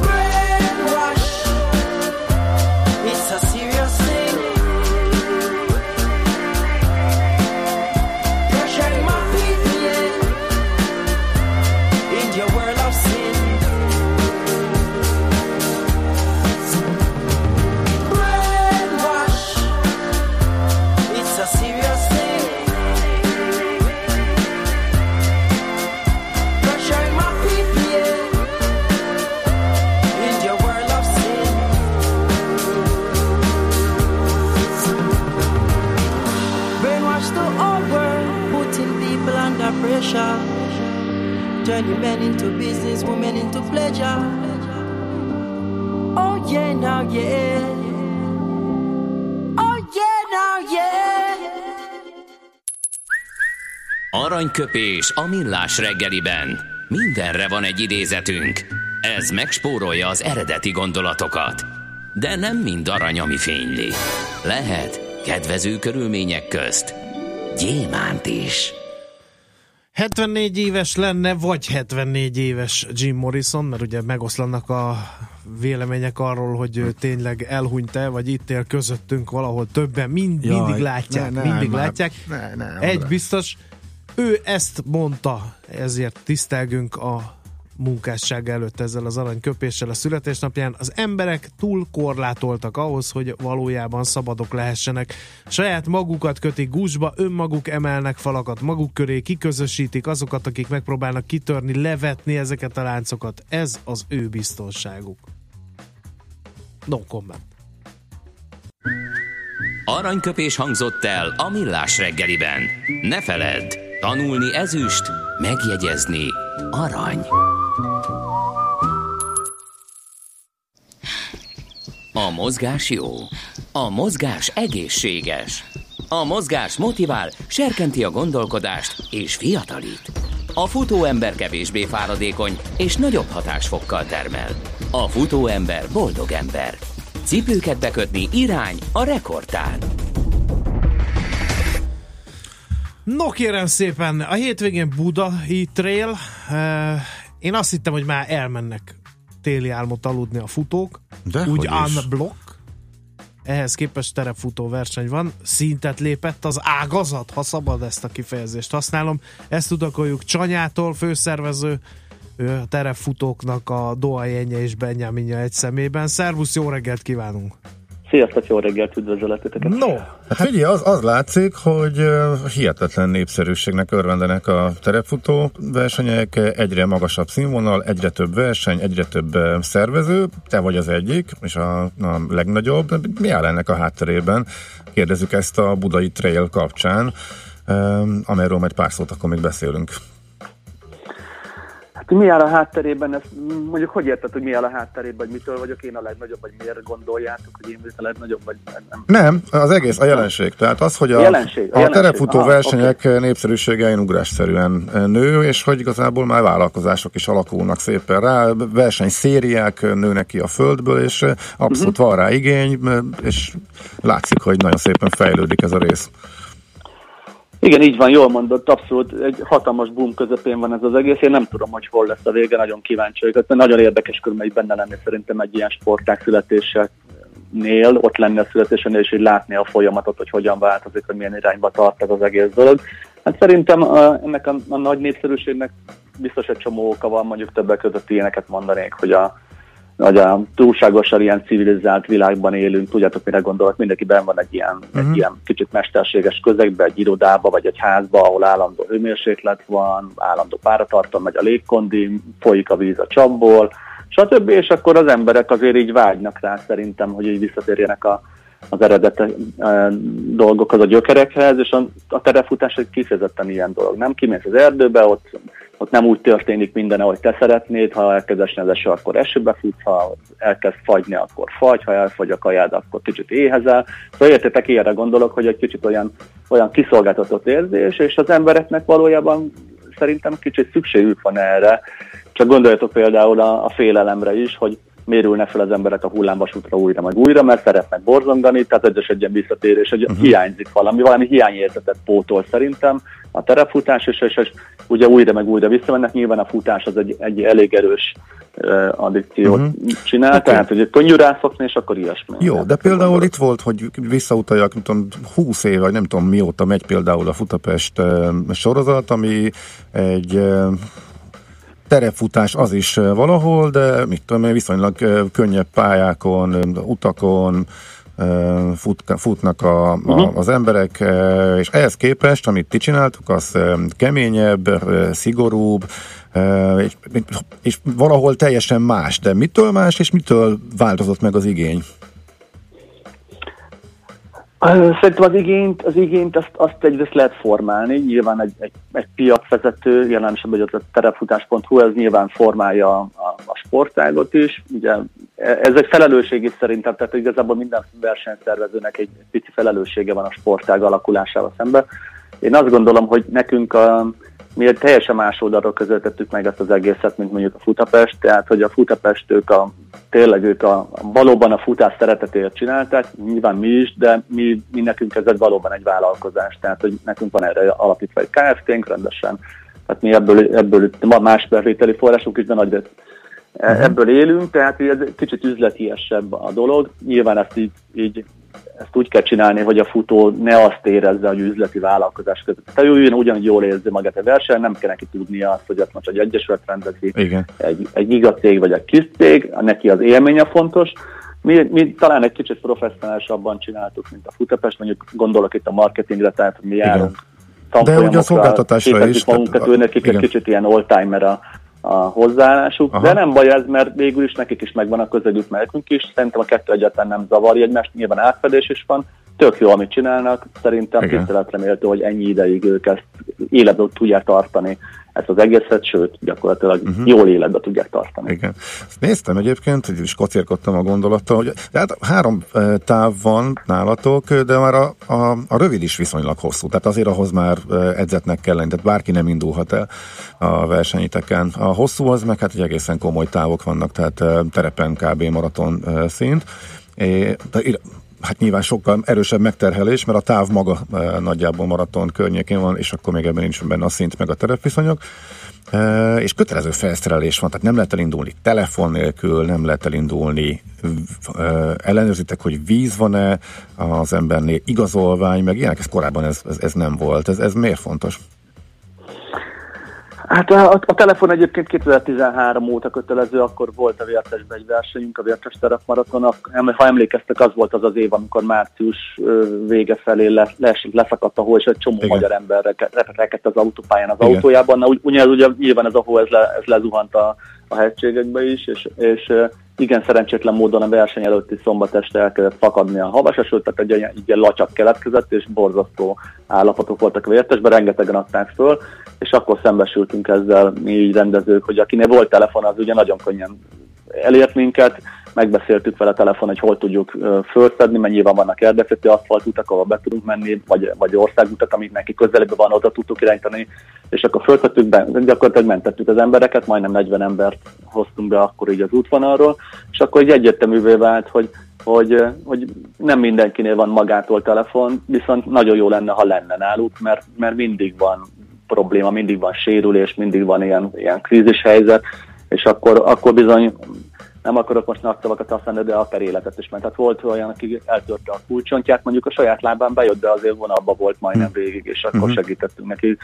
Brainwash, it's a serious thing. Pressuring my people in your world of sin. Brainwash, it's a serious thing. Pressure, turning men into business, women into pleasure. Oh yeah, now yeah. Oh yeah, now yeah. Aranyköpés a Millás reggeliben. Mindenre van egy idézetünk. Ez megspórolja az eredeti gondolatokat. De nem mind arany, ami fényli. Lehet kedvező körülmények közt gyémánt is. 74 éves lenne, vagy 74 éves Jim Morrison, mert ugye megoszlanak a vélemények arról, hogy ő tényleg elhunyt-e, vagy itt él közöttünk valahol többen, mindig látják, mindig látják. Egy biztos, ő ezt mondta, ezért tisztelgünk a munkásság előtt ezzel az aranyköpéssel a születésnapján. Az emberek túl korlátoltak ahhoz, hogy valójában szabadok lehessenek. Saját magukat kötik gúzsba, önmaguk emelnek falakat maguk köré, kiközösítik azokat, akik megpróbálnak kitörni, levetni ezeket a láncokat. Ez az ő biztonságuk. No comment. Aranyköpés hangzott el a Millás reggeliben. Ne feledd, tanulni ezüst, megjegyezni arany. A mozgás jó, a mozgás egészséges, a mozgás motivál, serkenti a gondolkodást és fiatalít. A futóember kevésbé fáradékony és nagyobb hatásfokkal termel. A futóember boldog ember. Cipőket bekötni irány a rekordtán. No kérem szépen, a hétvégén Budai Trail. Én azt hittem, hogy már elmennek téli álmot aludni a futók, úgy unblock. Ehhez képest terepfutó verseny van, szintet lépett az ágazat, ha szabad ezt a kifejezést használom. Ezt tudakoljuk Csanyától, főszervező, a terepfutóknak a Doha Jenye és Benjaminja egy szemében. Szervusz, jó reggelt kívánunk! Sziasztok, jó reggelt, üdvözöleteket! No, hát figyelj, az látszik, hogy hihetetlen népszerűségnek örvendenek a terepfutó versenyek, egyre magasabb színvonal, egyre több verseny, egyre több szervező, te vagy az egyik, és a legnagyobb. Mi áll ennek a hátterében? Kérdezzük ezt a Budai Trail kapcsán, amelyről majd pár szót akkor még beszélünk. Mi áll a hátterében, ezt mondjuk hogy érted, hogy mi áll a hátterében, vagy mitől vagyok én a legnagyobb, vagy miért gondoljátok, hogy én a legnagyobb, vagy nem? Nem, az egész a jelenség. Tehát az, hogy a terepfutó versenyek népszerűségein ugrásszerűen nő, és hogy igazából már vállalkozások is alakulnak szépen rá, versenyszériák nőnek ki a földből, és abszolút van rá igény, és látszik, hogy nagyon szépen fejlődik ez a rész. Igen, így van, jól mondott, abszolút egy hatalmas boom közepén van ez az egész, én nem tudom, hogy hol lesz a vége, nagyon kíváncsi vagyok, mert nagyon érdekes körben így benne lenni szerintem egy ilyen sporták születésénél, ott lenni a születésénél, és így látni a folyamatot, hogy hogyan változik, hogy milyen irányba tart ez az egész dolog. Hát szerintem ennek a nagy népszerűségnek biztos egy csomó oka van, mondjuk többek között ilyeneket mondanék, hogy a túlságosan ilyen civilizált világban élünk, tudjátok, mire gondolok, mindenkiben van egy ilyen kicsit mesterséges közegben, egy irodába, vagy egy házba, ahol állandó hőmérséklet van, állandó páratartalom, megy a légkondi, folyik a víz a csapból, stb. És akkor az emberek azért így vágynak rá szerintem, hogy így visszatérjenek az eredeti dolgokhoz, a gyökerekhez, és a terepfutás egy kifejezetten ilyen dolog. Nem kimész az erdőbe, ott nem úgy történik minden, ahogy te szeretnéd, ha elkezd esni az eső, akkor esőbe futsz, ha elkezd fagyni, akkor fagy, ha elfagy a kajád, akkor kicsit éhezel. Szóval értétek, ilyenre gondolok, hogy egy kicsit olyan kiszolgáltatott érzés, és az embereknek valójában szerintem kicsit szükségük van erre. Csak gondoljatok például a félelemre is, hogy mérülne fel az emberek a hullámvasútra újra meg újra, mert szeretnek borzongani, tehát egyes egy ilyen visszatérés, hogy hiányzik valami hiányérzetet pótol szerintem a terepfutás, és ugye újra meg újra visszamennek, nyilván a futás az egy elég erős addikciót csinál, okay. Tehát hogy könnyű rászokni, és akkor ilyesmi. Jó, de például itt volt, hogy visszautaljak, nem tudom, 20 éve, vagy nem tudom mióta megy például a Futapest sorozat, ami egy... terepfutás az is valahol, de mit tudom én, viszonylag könnyebb pályákon, utakon futnak az emberek, és ehhez képest, amit ti csináltuk, az keményebb, szigorúbb, és valahol teljesen más. De mitől más, és mitől változott meg az igény? Szerintem az igényt azt egyrészt lehet formálni, nyilván egy piacvezető, jelen esetben a terepfutás.hu, ez nyilván formálja a sportágot is, ugye ez egy felelősség is szerintem, tehát igazából minden versenyszervezőnek egy pici felelőssége van a sportág alakulásával szemben. Én azt gondolom, hogy nekünk mi teljesen más oldalról közelítettük meg ezt az egészet, mint mondjuk a Futapest, tehát hogy a Futapest ők valóban a futás szeretetéért csinálták, nyilván mi is, de mi nekünk ez valóban egy vállalkozás, tehát hogy nekünk van erre alapítva egy KFT-nk rendesen, tehát mi ebből más bevételi forrásunk is, de nagy ebből élünk, tehát ez kicsit üzletiesebb a dolog, nyilván ezt úgy kell csinálni, hogy a futó ne azt érezze, hogy üzleti vállalkozás között. Tehát ő ugyanúgy jól érzi magát a versenyen, nem kell neki tudnia azt, hogy ezt most egy egyesület rendezi, egy gigacég vagy egy kis cég, neki az élménye fontos. Mi talán egy kicsit professzionálisabban csináltuk, mint a Futapest, mondjuk gondolok itt a marketingre, tehát mi járunk tanfolyamokra. De ugye a szolgáltatásra is. Magunkat, őnek egy kicsit ilyen old-timer a hozzáállásuk, de nem baj ez, mert végül is nekik is megvan a közegük, nekünk is, szerintem a kettő egyáltalán nem zavarja egymást, nyilván átfedés is van, tök jó, amit csinálnak, szerintem tiszteletre méltő, hogy ennyi ideig ők ezt életbe tudják tartani, ezt az egészet, sőt, gyakorlatilag jól életbe tudják tartani. Igen. Ezt néztem egyébként, hogy is kacérkodtam a gondolattal, hogy hát 3 táv van nálatok, de már a rövid is viszonylag hosszú, tehát azért ahhoz már edzetnek kell lenni, tehát bárki nem indulhat el a versenyiteken. A hosszú az meg hát egy egészen komoly távok vannak, tehát terepen kb. Maraton szint. Hát nyilván sokkal erősebb megterhelés, mert a táv maga nagyjából maraton környékén van, és akkor még ebben nincs benne a szint meg a terepviszonyok. És kötelező felszerelés van, tehát nem lehet elindulni telefon nélkül, nem lehet elindulni, ellenőrzitek, hogy víz van-e az embernél, igazolvány, meg ilyenek, ez korábban ez nem volt. Ez miért fontos? Hát a telefon egyébként 2013 óta kötelező, akkor volt a Vértesben egy versenyünk, a Vértes terepmaraton, ha emlékeztek, az volt az az év, amikor március vége felé leszakadt a hó, és egy csomó igen. magyar ember rekedett az autópályán az igen. autójában. Na, ugye nyilván ez a hó, ez lezuhant a hegységekbe is, és igen szerencsétlen módon a verseny előtti szombat este elkezdett fakadni a havaseső, tehát egy ilyen lacsak keletkezett, és borzasztó állapotok voltak a Vértesben, rengetegen adták föl, és akkor szembesültünk ezzel mi így rendezők, hogy akinél volt telefon, az ugye nagyon könnyen elért minket, megbeszéltük vele telefon, hogy hol tudjuk fölszedni, mert nyilván vannak érdekesítő aszfaltutak, ahol be tudunk menni, vagy országutat, amik neki közelében van, oda tudtuk irányítani, és akkor föltettük be, gyakorlatilag mentettük az embereket, majdnem 40 embert hoztunk be akkor így az útvonalról, és akkor így egyértelművé vált, hogy nem mindenkinél van magától telefon, viszont nagyon jó lenne, ha lenne náluk, mert mindig van probléma, mindig van sérülés, mindig van ilyen krízishelyzet, és akkor bizony nem akarok most nagy szavakat használni, de akár életet is ment. Tehát volt olyan, aki eltörte a kulcsontját, mondjuk a saját lábán bejött, de az élvonalba volt majdnem végig, és akkor segítettünk neki.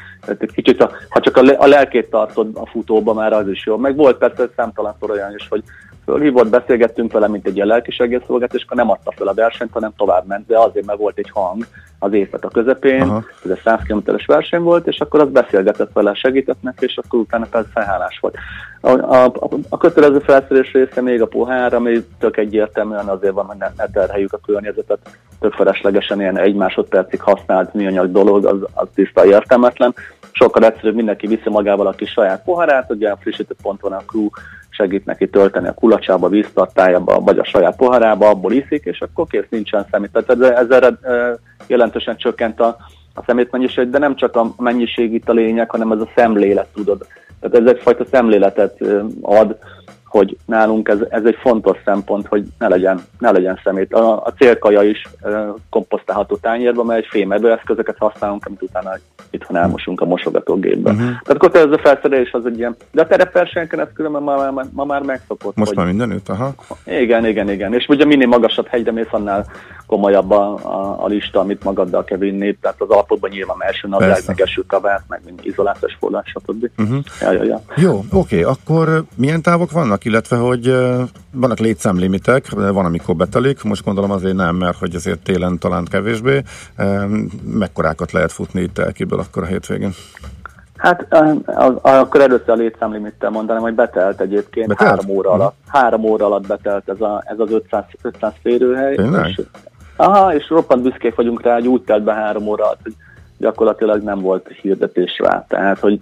Kicsit, ha csak a lelkét tartod a futóba, már az is jó. Meg volt persze számtalan szor olyan is, hogy fölhívott, beszélgettünk vele, mint egy ilyen lelkisegélyszolgálat, és akkor nem adta fel a versenyt, hanem tovább ment, de azért, mert volt egy hang az éjszaka a közepén, aha. ez egy 100 km-es verseny volt, és akkor az beszélgetett vele, segített neki, és akkor utána persze hálás volt. A kötelező felszerelés része még a pohár, ami tök egyértelműen azért van, hogy ne terheljük a környezetet, tök feleslegesen ilyen egy másodpercig használt műanyag dolog, az tiszta értelmetlen. Sokkal egyszerűbb, mindenki viszi magával a kis saját poharát, ugye a frissítő ponton a crew segít neki tölteni a kulacsába, víztartályába, vagy a saját poharába, abból iszik, és akkor kész, nincsen szemét. Tehát ezzel jelentősen csökkent a szemétmennyiség, de nem csak a mennyiség itt a lényeg, hanem ez a szemlélet, tudod. Tehát ez egyfajta szemléletet ad, hogy nálunk ez egy fontos szempont, hogy ne legyen szemét. A célkaja is komposztálható tányérba, mert egy fémevő eszközöket használunk, amit utána itthon elmosunk a mosogatógépben. Uh-huh. Tehát akkor ez a felszerelés az egy ilyen... De a terepversenyeken ez különben ma már megszokott. Most már mindenütt, aha. Igen. És ugye minél magasabb hegyre mész, annál komolyabb a lista, amit magaddal kell vinni. Tehát az alapokban nyilván első napjáig megesült a vált, meg izolációs forrás, stb. Uh-huh. Ja. Jó, oké, akkor milyen távok vannak? Illetve, hogy vannak létszámlimitek, van, amikor betelik, most gondolom azért nem, mert hogy azért télen talán kevésbé. Mekkorákat lehet futni itt elkiből akkor a hétvégén? Hát akkor először a létszámlimittel mondanám, hogy betelt egyébként. Betelt? 3 óra alatt betelt ez az 500 férőhely. És, és roppant büszkék vagyunk rá, hogy úgy telt be 3 óra alatt, hogy gyakorlatilag nem volt hirdetés rá. Tehát, hogy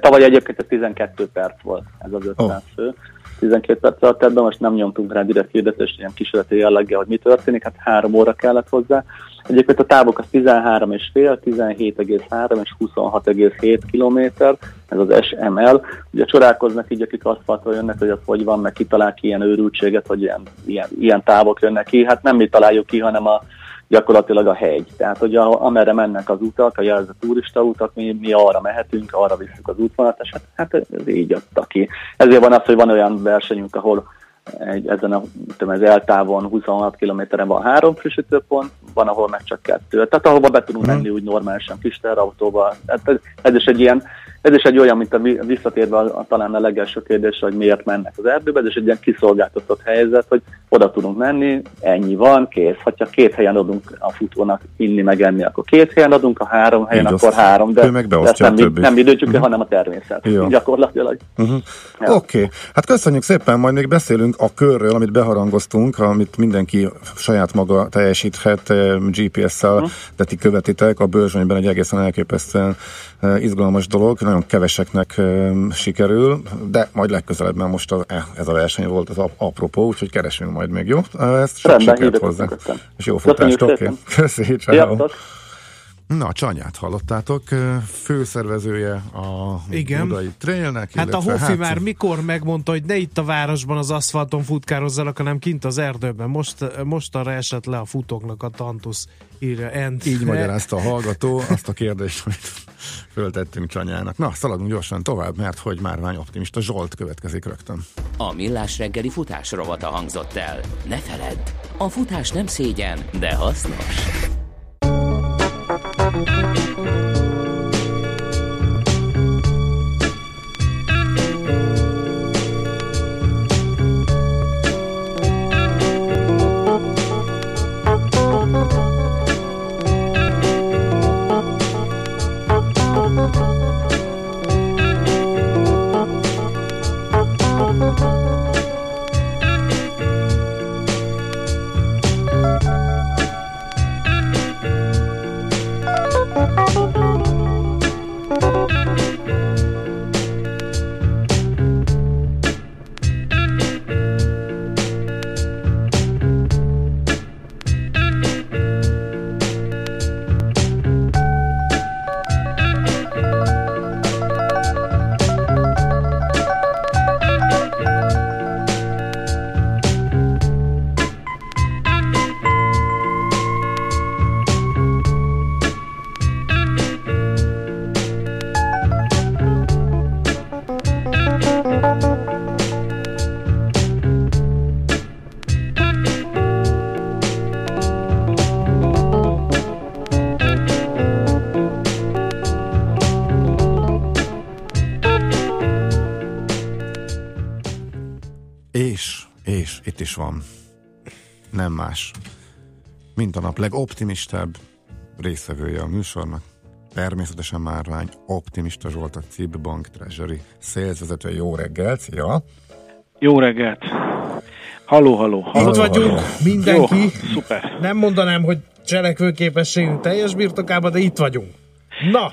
tavaly egyébként 12 perc volt ez az 500 fő. 12 perc alatt ebben most nem nyomtunk rá direkt hirdetést, ilyen kísérleti jelleggel, hogy mi történik, hát 3 óra kellett hozzá. Egyébként a távok az 13,5, 17,3 és 26,7 kilométer, ez az SML. Ugye csodálkoznak így, akik aszfaltra jönnek, hogy az hogy van, meg ki talál ki ilyen őrültséget, hogy ilyen távok jönnek ki. Hát nem mi találjuk ki, hanem gyakorlatilag a hegy. Tehát, hogy amerre mennek az utak, a jelzett turista utak, mi arra mehetünk, arra visszük az útvonalat, és hát ez így adta ki. Ezért van az, hogy van olyan versenyünk, ahol ezen az eltávon 26 kilométeren van 3 frissítőpont, van, ahol meg csak 2. Tehát ahova be tudunk menni úgy normálisan kis terautóval. Ez is egy olyan, mint visszatérve talán a legelső kérdésre, hogy miért mennek az erdőbe, ez is egy ilyen kiszolgáltatott helyzet, hogy oda tudunk menni, ennyi van, kész. Ha csak 2 helyen adunk a futónak inni meg enni, akkor 2 helyen adunk, ha 3 helyen, így akkor 3, de ezt nem mi döntjük el, hanem a természet. Jó. Gyakorlatilag. Ja. Oké. Hát köszönjük szépen, majd még beszélünk a körről, amit beharangoztunk, amit mindenki saját maga teljesíthet GPS-szel, de ti követitek, a Börzsönyben egy egészen elképesztően izgalmas dolog, nagyon keveseknek sikerül, de majd legközelebb, mert most ez a verseny volt az apropó, úgyhogy keresünk majd még, jó? Ezt sok sikert hozzá. És jó futást, oké. Köszi, csáó. Na, Csanyát hallottátok, főszervezője a Budai Trailnek. Hát a Hofi már mikor megmondta, hogy ne itt a városban az aszfalton futkározzanak, hanem kint az erdőben. Most arra esett le a futóknak a tantusz. Így magyarázta a hallgató azt a kérdést, amit föltettünk Csanyának. Na, szaladunk gyorsan tovább, mert hogy Márvány optimista Zsolt következik rögtön. A Millás reggeli futás rovata hangzott el. Ne feledd, a futás nem szégyen, de hasznos. Itt is van. Nem más, mint a nap legoptimistább részvevője a műsornak. Természetesen Márvány optimista Zsolt, a CIB Bank Treasury szélsvezetője. Jó reggelt! Ja. Jó reggelt! Halló! Itt vagyunk, mindenki. Jó, szuper. Nem mondanám, hogy cselekvőképességünk teljes birtokában, de itt vagyunk. Na!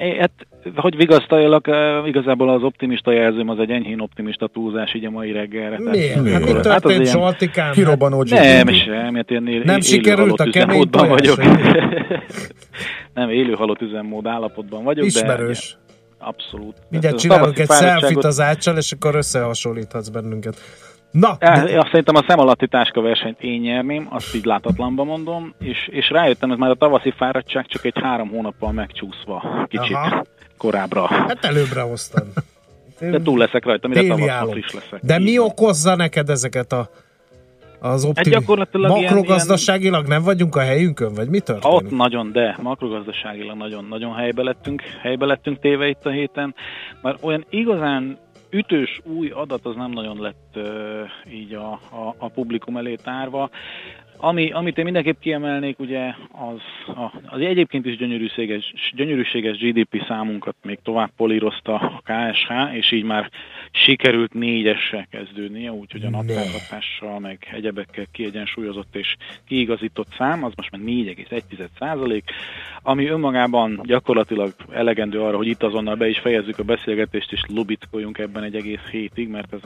Hogy vigasztaljalak, igazából az optimista jelzőm az egy enyhén optimista túlzás így a mai reggelre. Miért? Hát mi történt Zsoltikán? Kirobbanó Zsoltikán? Nem, semmiért én nem sikerült a kemény vagyok. Nem, élő halott üzemmód állapotban vagyok. Ismerős. De, abszolút. Mindjárt csinálunk egy selfie-t az Áccsal, és akkor összehasonlíthatsz bennünket. Na, azt szerintem a szem alatti táskaversenyt én nyerném, azt így látatlanban mondom, és rájöttem, hogy már a tavaszi fáradtság csak egy 3 hónappal megcsúszva kicsit. Aha. Korábbra. Hát előbbre hoztam. De túl leszek rajta, mire tavasznak is leszek. De mi okozza neked ezeket az makrogazdaságilag ilyen... nem vagyunk a helyünkön, vagy mi történik? Ott nagyon, de makrogazdaságilag nagyon helybe lettünk téve itt a héten. Már olyan igazán ütős új adat az nem nagyon lett így a publikum elé tárva. Amit én mindenképp kiemelnék, ugye az egyébként is gyönyörűséges GDP számunkat még tovább polírozta a KSH, és így már sikerült 4-essel kezdődnie, úgyhogy a naptárhatással meg egyebekkel kiegyensúlyozott és kiigazított szám, az most már 4,1%, ami önmagában gyakorlatilag elegendő arra, hogy itt azonnal be is fejezzük a beszélgetést, és lubickoljunk ebben egy egész hétig, mert ez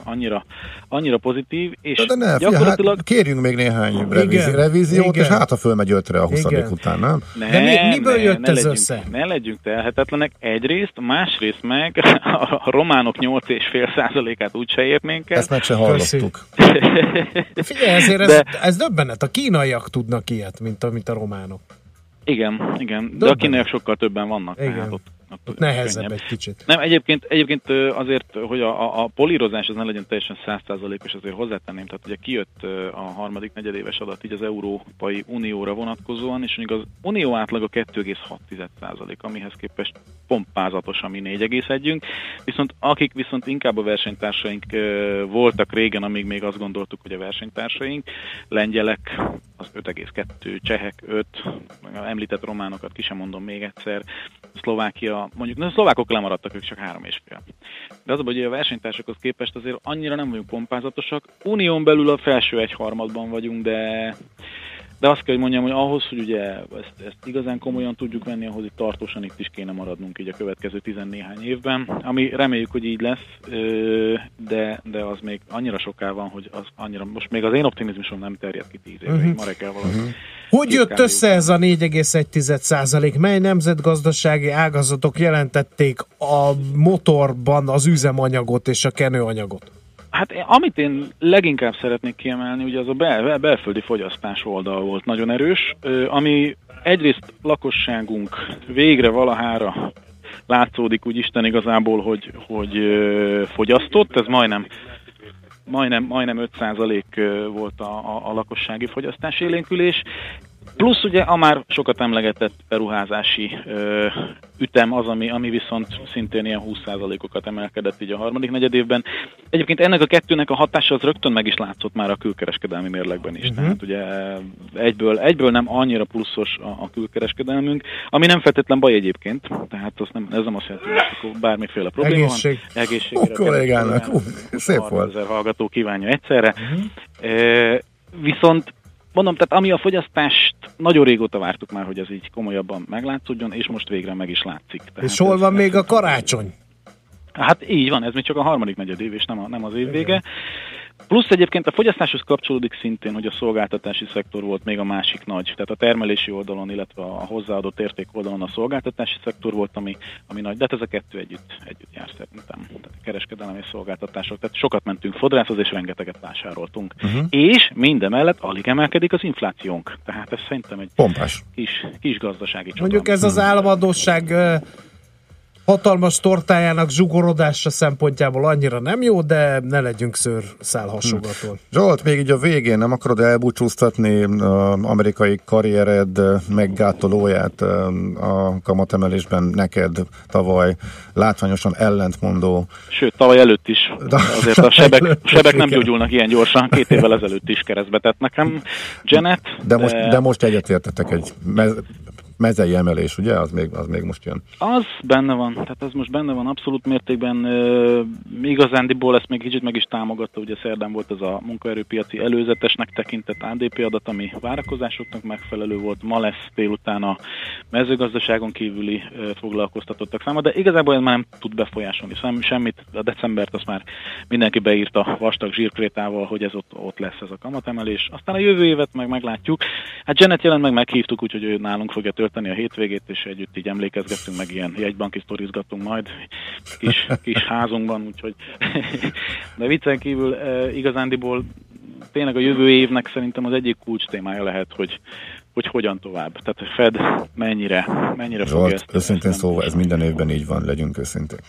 annyira pozitív, és gyakorlatilag... Hát kérjünk még néhány revíziót, és hát ha fölmegy 5-re a 20. után, nem? De miből jött ez össze? Ne legyünk telhetetlenek egyrészt, másrészt meg a románok 8,5%-át úgyse érnénk el. Ezt meg se hallottuk. Figyelj, ezért ez döbbenet. A kínaiak tudnak ilyet, mint amit a románok. Igen. Döbbenet. De a kínaiak sokkal többen vannak. Igen. Ott nehezebb egy kicsit. Nem, egyébként azért, hogy a polírozás az ne legyen teljesen 100%-os, azért hozzátenném. Tehát ugye kijött a harmadik negyedéves adat így az Európai Unióra vonatkozóan, és mondjuk az Unió átlaga 2,6%, amihez képest pompázatos, ami 4,1-ünk. Akik inkább a versenytársaink voltak régen, amíg még azt gondoltuk, hogy a versenytársaink, lengyelek az 5,2, csehek 5, említett románokat ki sem mondom még egyszer, Szlovákia, mondjuk a szlovákok lemaradtak, ők csak 3,5. De az abban, hogy a versenytársakhoz képest azért annyira nem vagyunk pompázatosak. Unión belül a felső 1/3-ban vagyunk, de azt kell, hogy mondjam, hogy ahhoz, hogy ugye ezt igazán komolyan tudjuk venni, ahhoz itt tartósan itt is kéne maradnunk így a következő 10 néhány évben, ami reméljük, hogy így lesz, de az még annyira soká van, hogy az annyira, most még az én optimizmusom nem terjed ki 10 évre, ma reggel valahogy. Hogy jött össze ez a 4,1%? Mely nemzetgazdasági ágazatok jelentették a motorban az üzemanyagot és a kenőanyagot? Hát amit én leginkább szeretnék kiemelni, ugye az a belföldi fogyasztás oldal volt nagyon erős, ami egyrészt lakosságunk végre valahára látszódik úgy Isten igazából, hogy fogyasztott, ez majdnem 5% volt a lakossági fogyasztás élénkülés, plusz ugye a már sokat emlegetett beruházási ütem az, ami viszont szintén ilyen 20%-okat emelkedett így a harmadik negyedévben. Egyébként ennek a kettőnek a hatása az rögtön meg is látszott már a külkereskedelmi mérlegben is. Tehát ugye egyből nem annyira pluszos a külkereskedelmünk, ami nem feltétlen baj egyébként, tehát ez nem azt jelenti, hogy bármiféle probléma van. Egészségére. Kollégának, szép volt. 30 000 hallgató kívánja egyszerre. Viszont mondom, tehát ami a fogyasztást nagyon régóta vártuk már, hogy ez így komolyabban meglátszódjon, és most végre meg is látszik. Tehát és hol van még a karácsony? Hát így van, ez még csak a harmadik negyedév, és nem az év vége. Plusz egyébként a fogyasztáshoz kapcsolódik szintén, hogy a szolgáltatási szektor volt még a másik nagy. Tehát a termelési oldalon, illetve a hozzáadott érték oldalon a szolgáltatási szektor volt, ami nagy. De hát ez a kettő együtt jár szerintem. Tehát a kereskedelem és szolgáltatások. Tehát sokat mentünk fodrászhoz, és rengeteget vásároltunk. És mindemellett alig emelkedik az inflációnk. Tehát ez szerintem egy kis gazdasági csoda. Mondjuk ez az államadósság hatalmas tortájának zsugorodása szempontjából annyira nem jó, de ne legyünk szőrszálhasogatón. Zsolt, még így a végén nem akarod elbúcsúztatni amerikai karriered meggátolóját a kamatemelésben neked tavaly látványosan ellentmondó? Sőt, tavaly előtt is. Azért a sebek nem gyógyulnak ilyen gyorsan, 2 évvel ezelőtt is keresztbe tett nekem Janet. De most egyetértetek egy mezei emelés, ugye? Az még most jön. Az benne van, tehát ez most benne van abszolút mértékben. Igazándiból ezt még kicsit meg is támogatta, ugye szerdán volt ez a munkaerőpiaci előzetesnek tekintett ADP adat, ami várakozásoknak megfelelő volt. Ma lesz délután a mezőgazdaságon kívüli foglalkoztatottak száma, de igazából ez már nem tud befolyásolni semmit. A decembert azt már mindenki beírta vastag zsírkrétával, hogy ez ott lesz ez a kamatemelés. Aztán a jövő évet meg meglátjuk. Hát Janet Yellen meg meghívtuk, úgyhogy ő nálunk fogja tölteni a hétvégét, és együtt így emlékezgetünk, meg ilyen jegybanki sztorizgatunk majd kis házunkban, úgyhogy de viccen kívül igazándiból tényleg a jövő évnek szerintem az egyik kulcs témája lehet, hogy hogyan tovább. Tehát Fed mennyire fogja ezt. Őszintén szóval ez minden évben így van, legyünk őszintén.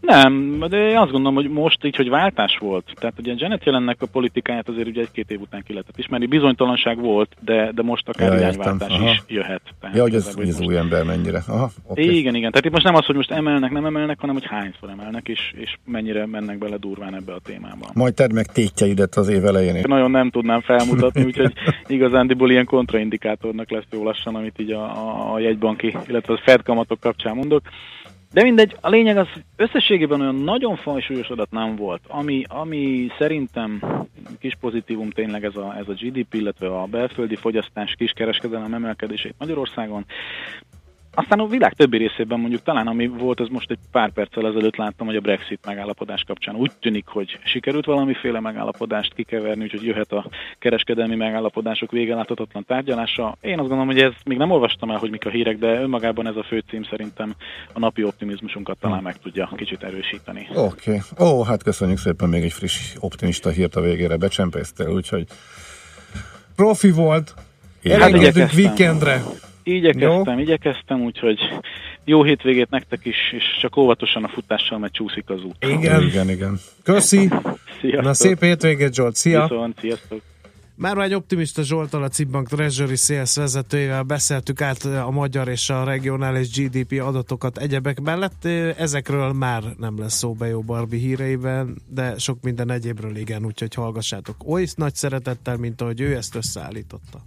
Nem, de azt gondolom, hogy most így, hogy váltás volt. Tehát ugye Janet Yellennek a politikáját azért ugye 1-2 év után ki lehetett ismerni. Bizonytalanság volt, de most akár irányváltás is jöhet. Tehát ja, hogy ez új ember mennyire. Aha, okay. Igen. Tehát itt most nem az, hogy most emelnek, nem emelnek, hanem hogy hányszor emelnek, és mennyire mennek bele durván ebbe a témába. Majd tedd meg tétjeidet az év elején. Nagyon nem tudnám felmutatni, úgyhogy igazándiból ilyen kontraindikátornak lesz jó lassan, amit így a jegybanki, illetve a Fed kamatok kapcsán mondok. De mindegy, a lényeg az, összességében olyan nagyon fajsúlyos adat nem volt, ami szerintem kis pozitívum tényleg ez a GDP, illetve a belföldi fogyasztás, kiskereskedelem emelkedését Magyarországon. Aztán a világ többi részében mondjuk talán, ami volt, az most egy pár perccel ezelőtt láttam, hogy a Brexit megállapodás kapcsán úgy tűnik, hogy sikerült valamiféle megállapodást kikeverni, úgyhogy jöhet a kereskedelmi megállapodások végeláthatatlan tárgyalása. Én azt gondolom, hogy ez még nem olvastam el, hogy mik a hírek, de önmagában ez a főcím szerintem a napi optimizmusunkat talán meg tudja kicsit erősíteni. Oké. Ó, hát köszönjük szépen, még egy friss optimista hírt a végére becsempésztél, úgyhogy profi volt. Elengedünk vikendre. Igyekeztem, úgyhogy jó hétvégét nektek is, és csak óvatosan a futással, mert csúszik az út. Igen. Köszi! Sziasztok. Na, szép hétvégét, Zsolt! Szia! Viszont, sziasztok! Márvány Optimista Zsolttal, a Cibbank Treasury Sales vezetőjével beszéltük át a magyar és a regionális GDP adatokat egyebek mellett. Ezekről már nem lesz szó Bejó Barbie híreiben, de sok minden egyébről igen, úgyhogy hallgassátok oly nagy szeretettel, mint ahogy ő ezt összeállította.